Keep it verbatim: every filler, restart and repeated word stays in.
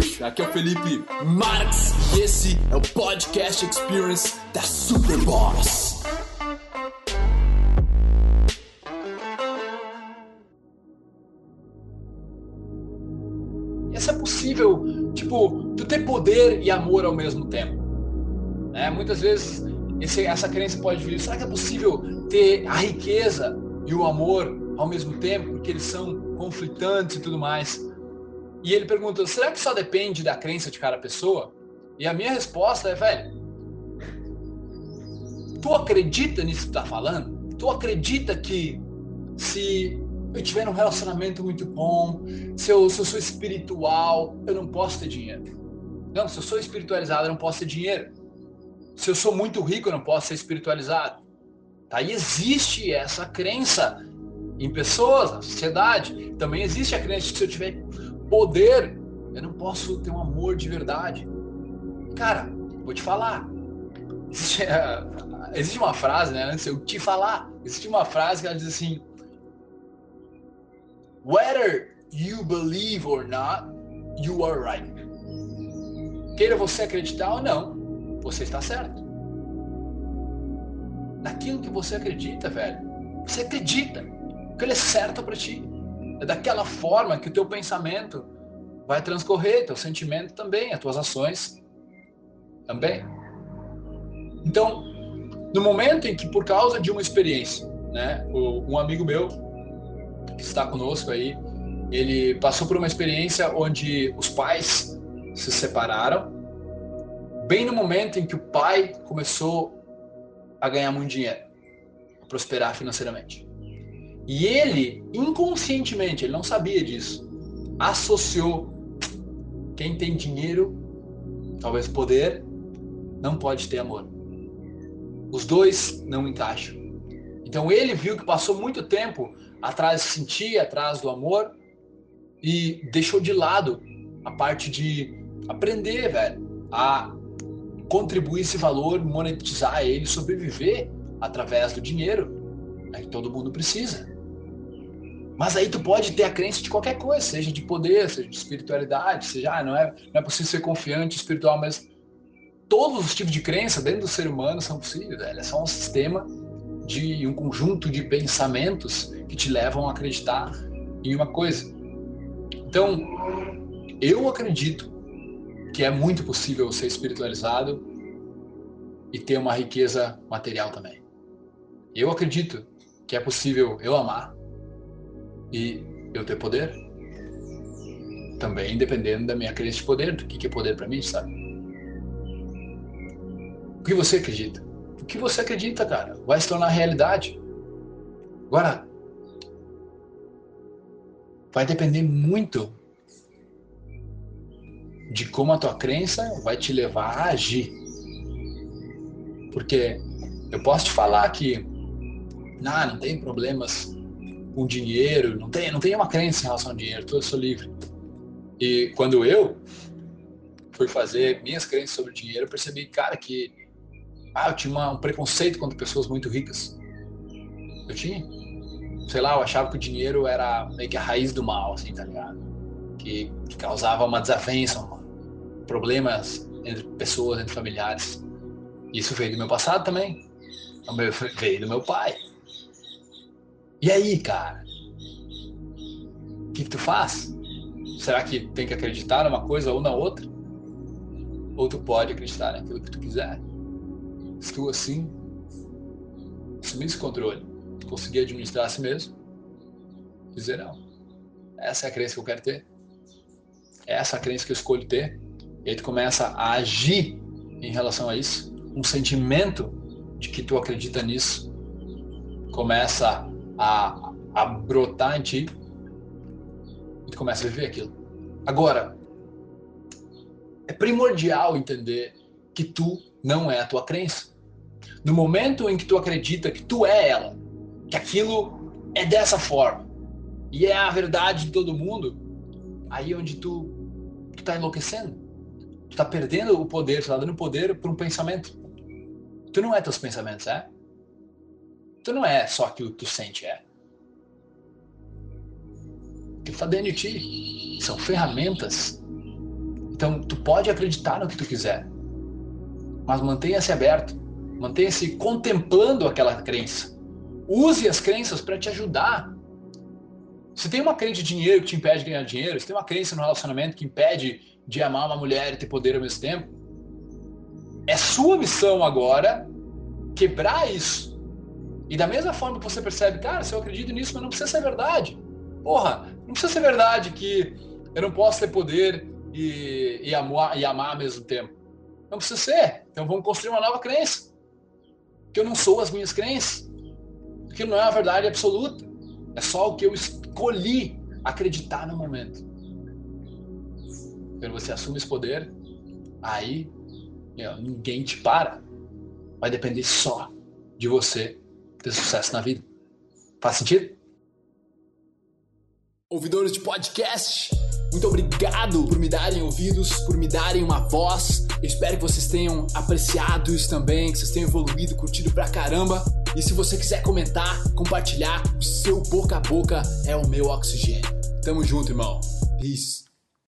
Tours. Aqui é o Felipe Marques e esse é o Podcast Experience da Superboss. Essa é possível, tipo, tu ter poder e amor ao mesmo tempo, né? Muitas vezes esse, essa crença pode vir, será que é possível ter a riqueza e o amor ao mesmo tempo, porque eles são conflitantes e tudo mais? E ele pergunta, será que só depende da crença de cada pessoa? E a minha resposta é, velho, tu acredita nisso que tu tá falando? Tu acredita que se eu tiver um relacionamento muito bom, se eu, se eu sou espiritual, eu não posso ter dinheiro? Não, se eu sou espiritualizado, eu não posso ter dinheiro. Se eu sou muito rico, eu não posso ser espiritualizado. Tá? E existe essa crença em pessoas, na sociedade. Também existe a crença de que se eu tiver poder, eu não posso ter um amor de verdade. Cara, vou te falar. Existe, existe uma frase, né? Antes eu te falar, existe uma frase que ela diz assim: whether you believe or not, you are right. Queira você acreditar ou não, você está certo. Naquilo que você acredita, velho, você acredita. Aquilo é certo para ti. É daquela forma que o teu pensamento vai transcorrer, teu sentimento também, as tuas ações também. Então, no momento em que, por causa de uma experiência, né, um amigo meu que está conosco aí, ele passou por uma experiência onde os pais se separaram, bem no momento em que o pai começou a ganhar muito dinheiro, a prosperar financeiramente. E ele, inconscientemente, ele não sabia disso, associou quem tem dinheiro, talvez poder, não pode ter amor. Os dois não encaixam. Então ele viu que passou muito tempo atrás de sentir, atrás do amor, e deixou de lado a parte de aprender, velho, a contribuir esse valor, monetizar ele, sobreviver através do dinheiro. Aí todo mundo precisa. Mas aí tu pode ter a crença de qualquer coisa, seja de poder, seja de espiritualidade, seja, ah, não é, não é possível ser confiante, espiritual, mas todos os tipos de crença dentro do ser humano são possíveis, velho. É só um sistema de um conjunto de pensamentos que te levam a acreditar em uma coisa. Então, eu acredito que é muito possível ser espiritualizado e ter uma riqueza material também. Eu acredito que é possível eu amar e eu ter poder. Também dependendo da minha crença de poder, do que é poder para mim, sabe? O que você acredita? O que você acredita, cara, vai se tornar realidade. Agora, vai depender muito de como a tua crença vai te levar a agir. Porque eu posso te falar que ah, não tem problemas com dinheiro, não tem, não tem uma crença em relação ao dinheiro, eu sou livre. E quando eu fui fazer minhas crenças sobre dinheiro, eu percebi, cara, que ah, eu tinha uma, um preconceito contra pessoas muito ricas. Eu tinha. Sei lá, eu achava que o dinheiro era meio que a raiz do mal, assim, tá ligado? Que, que causava uma desavença, problemas entre pessoas, entre familiares. Isso veio do meu passado também. Meu, veio do meu pai. E aí, cara? O que, que tu faz? Será que tem que acreditar numa coisa ou na outra? Ou tu pode acreditar naquilo que tu quiser? Se tu, assim, assumir esse controle, conseguir administrar a si mesmo, dizer não. Essa é a crença que eu quero ter. Essa é a crença que eu escolho ter. E aí tu começa a agir em relação a isso. Um sentimento de que tu acredita nisso começa a, a brotar em ti e tu começa a viver aquilo. Agora, é primordial entender que tu não é a tua crença. No momento em que tu acredita que tu é ela, que aquilo é dessa forma e é a verdade de todo mundo, aí é onde tu, tu tá enlouquecendo. Tu tá perdendo o poder, tu tá dando poder para um pensamento. Tu não é teus pensamentos, é? Tu não é só aquilo que tu sente, é? O que tá dentro de ti são ferramentas. Então, tu pode acreditar no que tu quiser, mas mantenha-se aberto, mantenha-se contemplando aquela crença. Use as crenças para te ajudar. Se tem uma crença de dinheiro que te impede de ganhar dinheiro, se tem uma crença no relacionamento que impede de amar uma mulher e ter poder ao mesmo tempo, é sua missão agora quebrar isso. E da mesma forma que você percebe, cara, se eu acredito nisso, mas não precisa ser verdade. Porra, não precisa ser verdade que eu não posso ter poder e, e, amar, e amar ao mesmo tempo. Não precisa ser. Então vamos construir uma nova crença. Que eu não sou as minhas crenças. Que não é a verdade absoluta. É só o que eu escolhi acreditar no momento. Quando você assume esse poder, aí ninguém te para. Vai depender só de você ter sucesso na vida. Faz sentido? Ouvidores de podcast, muito obrigado por me darem ouvidos, por me darem uma voz. Eu espero que vocês tenham apreciado isso também, que vocês tenham evoluído, curtido pra caramba. E se você quiser comentar, compartilhar, o seu boca a boca é o meu oxigênio. Tamo junto, irmão. Peace.